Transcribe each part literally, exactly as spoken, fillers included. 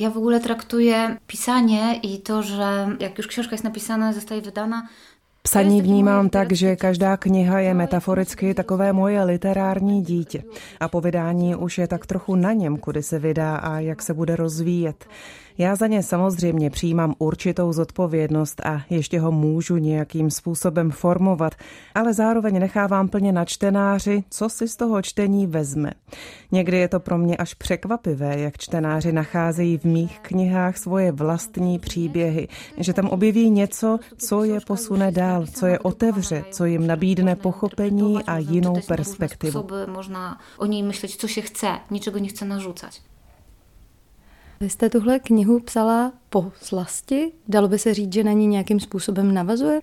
Ja w ogóle traktuję pisanie i to, że jak już książka jest napisana, zostaje wydana. Psaní vnímám tak, že každá kniha je metaforicky takové moje literární dítě a po vydání už je tak trochu na něm, kudy se vydá a jak se bude rozvíjet. Já za ně samozřejmě přijímám určitou zodpovědnost a ještě ho můžu nějakým způsobem formovat, ale zároveň nechávám plně na čtenáři, co si z toho čtení vezme. Někdy je to pro mě až překvapivé, jak čtenáři nacházejí v mých knihách svoje vlastní příběhy, že tam objeví něco, co je posune dál, co je otevře, co jim nabídne pochopení a jinou perspektivu. Možná o ní myslet, co se chce, ničego nechce nažucat. Vy jste tuhle knihu psala po slasti? Dalo by se říct, že na ní nějakým způsobem navazuje?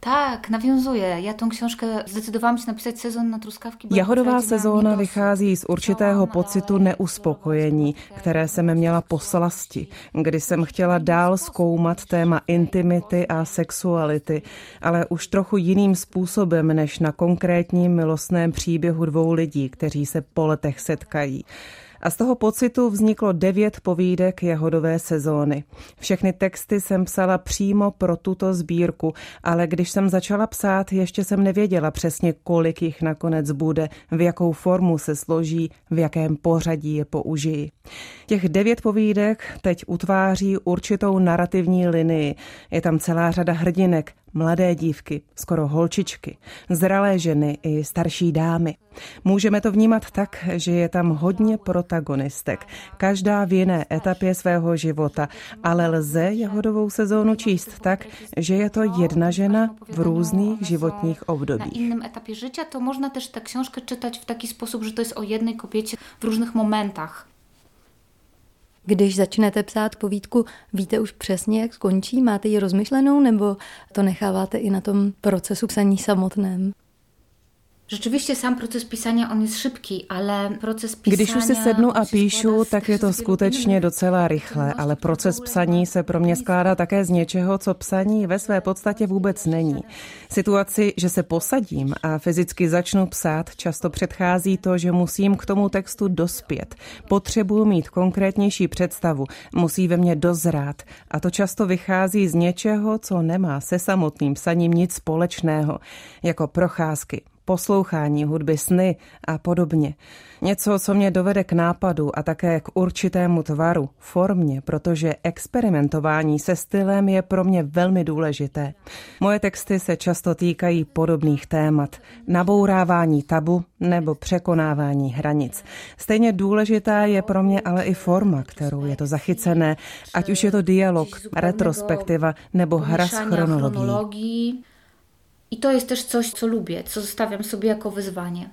Tak, nawiązuje. Já tą książkę zdecydowałam się napisać sezon na truskawki. Jahodová sezóna vychází z určitého pocitu neuspokojení, které jsem měla po slasti, kdy jsem chtěla dál zkoumat téma intimity a sexuality, ale už trochu jiným způsobem než na konkrétním milostném příběhu dvou lidí, kteří se po letech setkají. A z toho pocitu vzniklo devět povídek jahodové sezóny. Všechny texty jsem psala přímo pro tuto sbírku, ale když jsem začala psát, ještě jsem nevěděla přesně, kolik jich nakonec bude, v jakou formu se složí, v jakém pořadí je použiji. Těch devět povídek teď utváří určitou narrativní linii. Je tam celá řada hrdinek, mladé dívky, skoro holčičky, zralé ženy i starší dámy. Můžeme to vnímat tak, že je tam hodně protagonistek, každá v jiné etapě svého života, ale lze jahodovou sezónu číst tak, že je to jedna žena v různých životních obdobích. Na jiném etapě života to možná tež ta książkę čítat v taký způsob, že to je o jedné kobietě v různých momentách. Když začnete psát povídku, víte už přesně, jak skončí? Máte ji rozmyšlenou, nebo to necháváte i na tom procesu psaní samotném? Rzeczywiście sam proces pisania, on jest szybki, ale proces pisania... Když už si sednu a píšu, tak je to skutečně docela rychle, ale proces psaní se pro mě skládá také z něčeho, co psaní ve své podstatě vůbec není. Situaci, že se posadím a fyzicky začnu psát, často předchází to, že musím k tomu textu dospět. Potřebuji mít konkrétnější představu, musí ve mně dozrát a to často vychází z něčeho, co nemá se samotným psaním nic společného, jako procházky, poslouchání hudby, sny a podobně. Něco, co mě dovede k nápadu a také k určitému tvaru, formě, protože experimentování se stylem je pro mě velmi důležité. Moje texty se často týkají podobných témat, nabourávání tabu nebo překonávání hranic. Stejně důležitá je pro mě ale i forma, kterou je to zachycené, ať už je to dialog, retrospektiva nebo hra s chronologií. I to jest też coś, co lubię, co zostawiam sobie jako wyzwanie.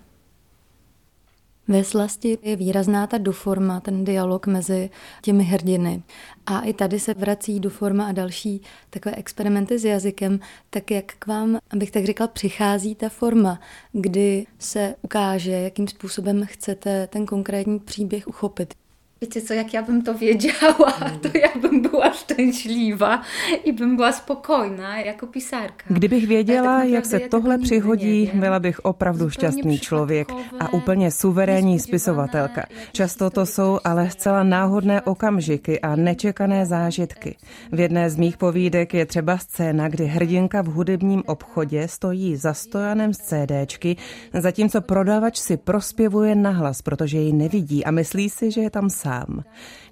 Ve slasti je výrazná ta duforma, ten dialog mezi těmi hrdiny. A i tady se vrací duforma a další takové experimenty s jazykem, tak jak k vám, abych tak řekla, přichází ta forma, kdy se ukáže, jakým způsobem chcete ten konkrétní příběh uchopit. Wiecie co, jak ja bym to wiedziała, to ja bym była szczęśliwa i bym była spokojna jako pisarka. Kdybych věděla, jak se tohle přihodí, byla bych opravdu šťastný člověk a úplně suverénní spisovatelka. Často to jsou ale zcela náhodné okamžiky a nečekané zážitky. V jedné z mých povídek je třeba scéna, kdy hrdinka v hudebním obchodě stojí za stojanem z CDčky, zatímco prodavač si prospěvuje nahlas, protože ji nevidí a myslí si, že je tam sám.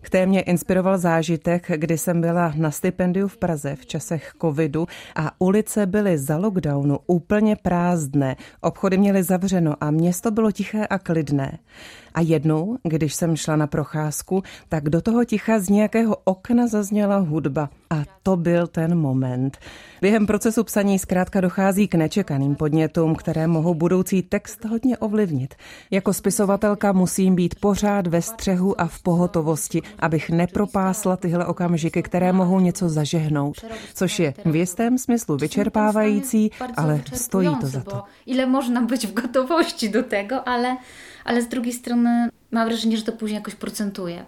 K té mě inspiroval zážitek, kdy jsem byla na stipendiu v Praze v časech covidu a ulice byly za lockdownu úplně prázdné, obchody měly zavřeno a město bylo tiché a klidné. A jednou, když jsem šla na procházku, tak do toho ticha z nějakého okna zazněla hudba. A to byl ten moment. Během procesu psaní zkrátka dochází k nečekaným podnětům, které mohou budoucí text hodně ovlivnit. Jako spisovatelka musím být pořád ve střehu a v pohotovosti, abych nepropásla tyhle okamžiky, které mohou něco zažehnout. Což je v jistém smyslu vyčerpávající, ale stojí to za to. Ile možná být v gotovosti do tego, ale... ale z drugiej strony mám wrażenie, že to później jakoś procentuje.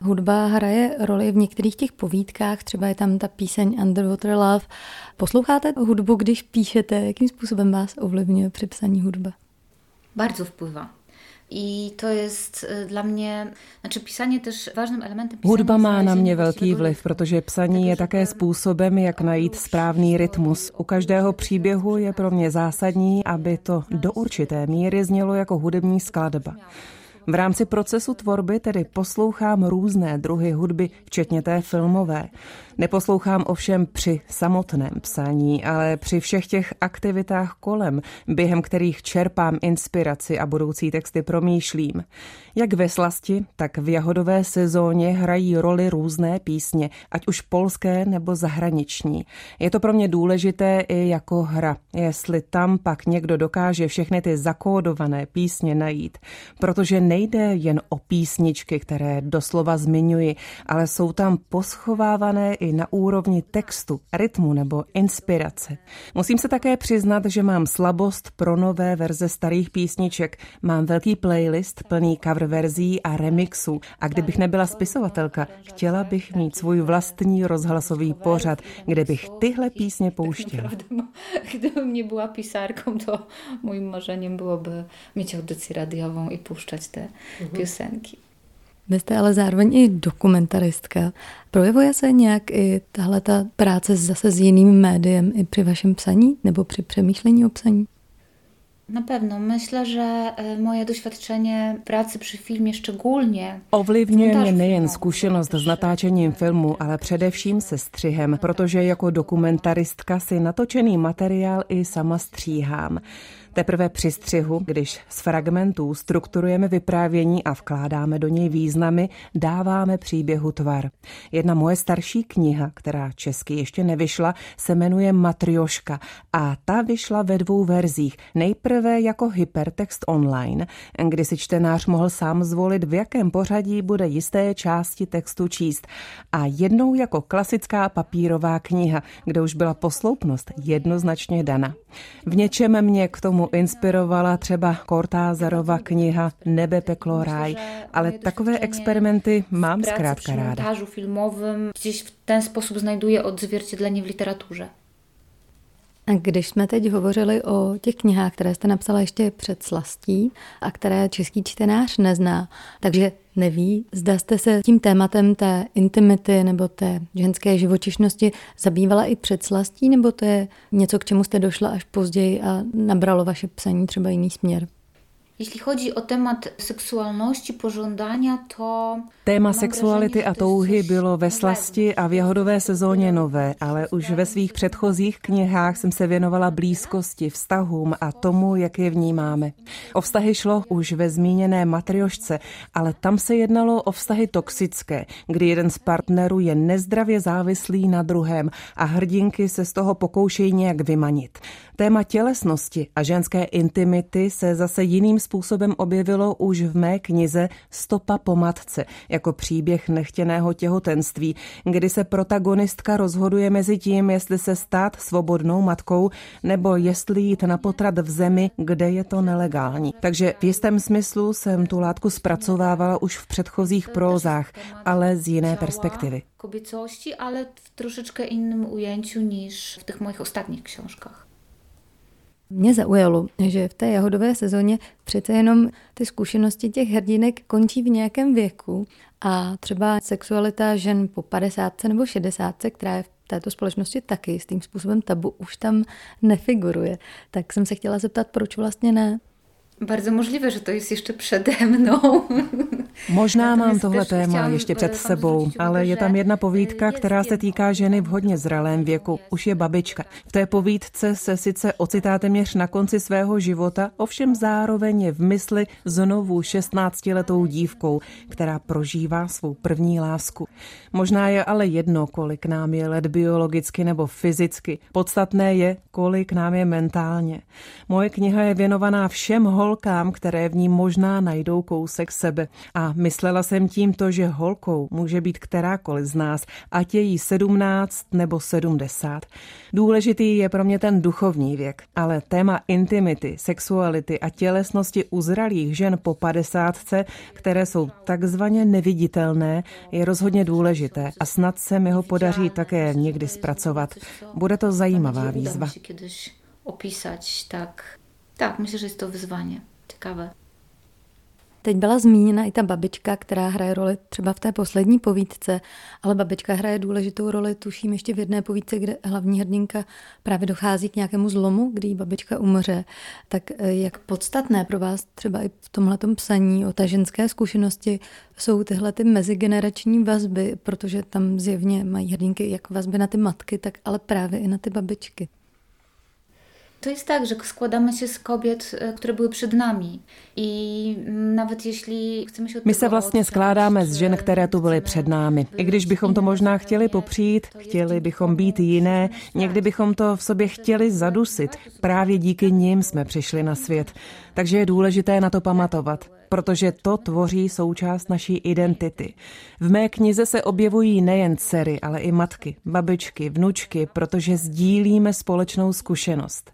Hudba hraje roli v některých těch povídkách, třeba je tam ta píseň Underwater Love. Posloucháte hudbu, když píšete? Jakým způsobem vás ovlivňuje při psaní hudba? Bardzo wpływa. I to jest dla mnie, znaczy pisanie też ważnym elementem. Hudba má na mě velký vliv, protože psaní je také způsobem, jak najít správný rytmus. U každého příběhu je pro mě zásadní, aby to do určité míry znělo jako hudební skladba. V rámci procesu tvorby tedy poslouchám různé druhy hudby, včetně té filmové. Neposlouchám ovšem při samotném psaní, ale při všech těch aktivitách kolem, během kterých čerpám inspiraci a budoucí texty promýšlím. Jak ve slasti, tak v jahodové sezóně hrají roli různé písně, ať už polské nebo zahraniční. Je to pro mě důležité i jako hra, jestli tam pak někdo dokáže všechny ty zakódované písně najít, protože nejde jen o písničky, které doslova zmiňuji, ale jsou tam poschovávané i na úrovni textu, rytmu nebo inspirace. Musím se také přiznat, že mám slabost pro nové verze starých písniček. Mám velký playlist plný cover verzí a remixů. A kdybych nebyla spisovatelka, chtěla bych mít svůj vlastní rozhlasový pořad, kde bych tyhle písně pouštěla. Kdyby mě byla pisárkou, to mým marzením bylo by mít audyci radiovou i pouštět ty písenky. Vy jste ale zároveň i dokumentaristka. Projevuje se nějak i tahle ta práce zase s jiným médiem i při vašem psaní nebo při přemýšlení o psaní? Na pewno. Myślę, że moje doświadczenie pracy przy filmie szczególnie... Ovlivňuje mě nejen zkušenost s natáčením filmu, ale především se střihem, protože jako dokumentaristka si natočený materiál i sama stříhám. Teprve při střihu, když z fragmentů strukturujeme vyprávění a vkládáme do něj významy, dáváme příběhu tvar. Jedna moje starší kniha, která česky ještě nevyšla, se jmenuje Matrioška a ta vyšla ve dvou verzích. Nejprve jako hypertext online, kdy si čtenář mohl sám zvolit, v jakém pořadí bude jisté části textu číst. A jednou jako klasická papírová kniha, kde už byla posloupnost jednoznačně dana. V něčem mě k tomu inspirovala třeba Kortázarova kniha Nebe, peklo, ráj, ale takové experimenty mám zkrátka ráda. Práce při filmovém gdzieś v ten způsob znajduje odzwierciedlenie v literatuře. A když jsme teď hovořili o těch knihách, které jste napsala ještě před slastí a které český čtenář nezná, takže neví, zda jste se tím tématem té intimity nebo té ženské živočišnosti zabývala i před slastí, nebo to je něco, k čemu jste došla až později a nabralo vaše psaní třeba jiný směr? Jeśli chodzi o temat seksualności, pożądania, to... Téma sexuality a touhy bylo ve slasti a v jahodové sezóně nové, ale už ve svých předchozích knihách jsem se věnovala blízkosti, vztahům a tomu, jak je vnímáme. O vztahy šlo už ve zmíněné Matriošce, ale tam se jednalo o vztahy toxické, kdy jeden z partnerů je nezdravě závislý na druhém a hrdinky se z toho pokoušejí nějak vymanit. Téma tělesnosti a ženské intimity se zase jiným způsobem objevilo už v mé knize Stopa po matce, jako příběh nechtěného těhotenství, kdy se protagonistka rozhoduje mezi tím, jestli se stát svobodnou matkou, nebo jestli jít na potrat v zemi, kde je to nelegální. Takže v jistém smyslu jsem tu látku zpracovávala už v předchozích prózách, ale z jiné perspektivy. Kobiecosti, ale v trošičku jiném ujęciu než v těch mojich ostatních knížkách. Mě zaujalo, že v té jahodové sezóně přece jenom ty zkušenosti těch hrdinek končí v nějakém věku a třeba sexualita žen po padesátce nebo šedesátce, která je v této společnosti taky s tím způsobem tabu, už tam nefiguruje. Tak jsem se chtěla zeptat, proč vlastně ne? Bardzo możliwe, že to jest ještě přede mnou. Možná mám tohle téma ještě před sebou, ale je tam jedna povídka, která se týká ženy v hodně zralém věku. Už je babička. V té povídce se sice ocitá téměř na konci svého života, ovšem zároveň je v mysli znovu šestnáctiletou dívkou, která prožívá svou první lásku. Možná je ale jedno, kolik nám je let biologicky nebo fyzicky. Podstatné je, kolik nám je mentálně. Moje kniha je věnovaná všem holkám, které v ní možná najdou kousek sebe. A myslela jsem tím to, že holkou může být kterákoliv z nás, ať je jí sedmnáct nebo sedmdesát. Důležitý je pro mě ten duchovní věk, ale téma intimity, sexuality a tělesnosti u zralých žen po padesátce, které jsou takzvaně neviditelné, je rozhodně důležité a snad se mi ho podaří také někdy zpracovat. Bude to zajímavá výzva. Opísať tak... Tak, myslím, že je to vyzvání. Ciekawe. Teď byla zmíněna i ta babička, která hraje roli třeba v té poslední povídce, ale babička hraje důležitou roli, tuším, ještě v jedné povídce, kde hlavní hrdinka právě dochází k nějakému zlomu, kdy babička umře. Tak jak podstatné pro vás třeba i v tomhletom psaní o té ženské zkušenosti jsou tyhle ty mezigenerační vazby, protože tam zjevně mají hrdinky jak vazby na ty matky, tak ale právě i na ty babičky. To jest tak, że składamy się z kobiet, które były przed nami i nawet jeśli chcemy się od My se vlastně skládáme z žen, které tu byly před námi. I když bychom to možná chtěli popřít, chtěli bychom být jiné, někdy bychom to v sobě chtěli zadusit. Právě díky nim jsme přišli na svět. Takže je důležité na to pamatovat, protože to tvoří součást naší identity. V mé knize se objevují nejen dcery, ale i matky, babičky, vnučky, protože sdílíme společnou zkušenost.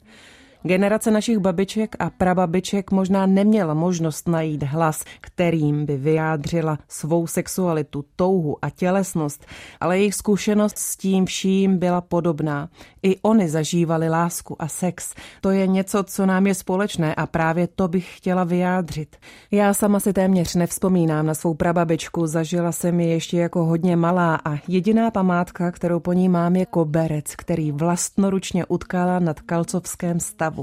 Generace našich babiček a prababiček možná neměla možnost najít hlas, kterým by vyjádřila svou sexualitu, touhu a tělesnost, ale jejich zkušenost s tím vším byla podobná. I oni zažívali lásku a sex. To je něco, co nám je společné a právě to bych chtěla vyjádřit. Já sama si téměř nevzpomínám na svou prababičku, zažila jsem ji ještě jako hodně malá a jediná památka, kterou po ní mám, je koberec, který vlastnoručně utkala nad Kalcovském stavu.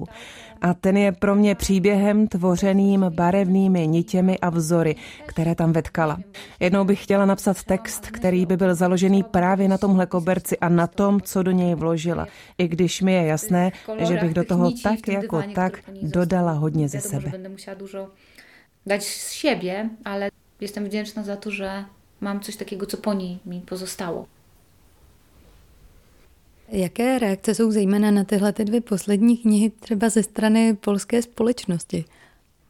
A ten je pro mě příběhem tvořeným barevnými nitěmi a vzory, které tam vetkala. Jednou bych chtěla napsat text, který by byl založený právě na tomhle koberci a na tom, co do něj vložila. I když mi je jasné, že bych do toho tak jako tak dodala hodně ze sebe. Dać z siebie, ale jsem vděčná za to, že mám coś takiego, co po ní mi pozostalo. Jaké reakce jsou zejména na tyhle ty dvě poslední knihy třeba ze strany polské společnosti?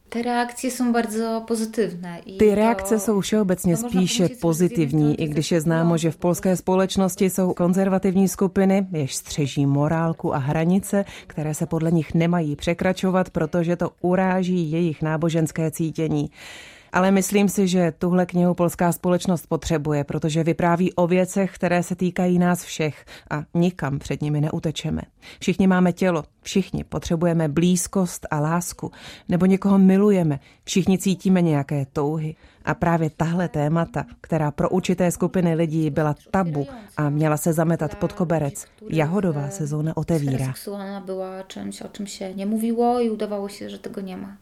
Ty reakce jsou bardzo pozitivní. Ty reakce jsou všeobecně spíše pozitivní, i když je známo, že v polské společnosti jsou konzervativní skupiny, jež střeží morálku a hranice, které se podle nich nemají překračovat, protože to uráží jejich náboženské cítění. Ale myslím si, že tuhle knihu polská společnost potřebuje, protože vypráví o věcech, které se týkají nás všech a nikam před nimi neutečeme. Všichni máme tělo, všichni potřebujeme blízkost a lásku, nebo někoho milujeme, všichni cítíme nějaké touhy. A právě tahle témata, která pro určité skupiny lidí byla tabu a měla se zametat pod koberec, jahodová sezóna otevírá. Sexuální byla čím, o čem se nemluvilo a udávalo se, že toho nemá.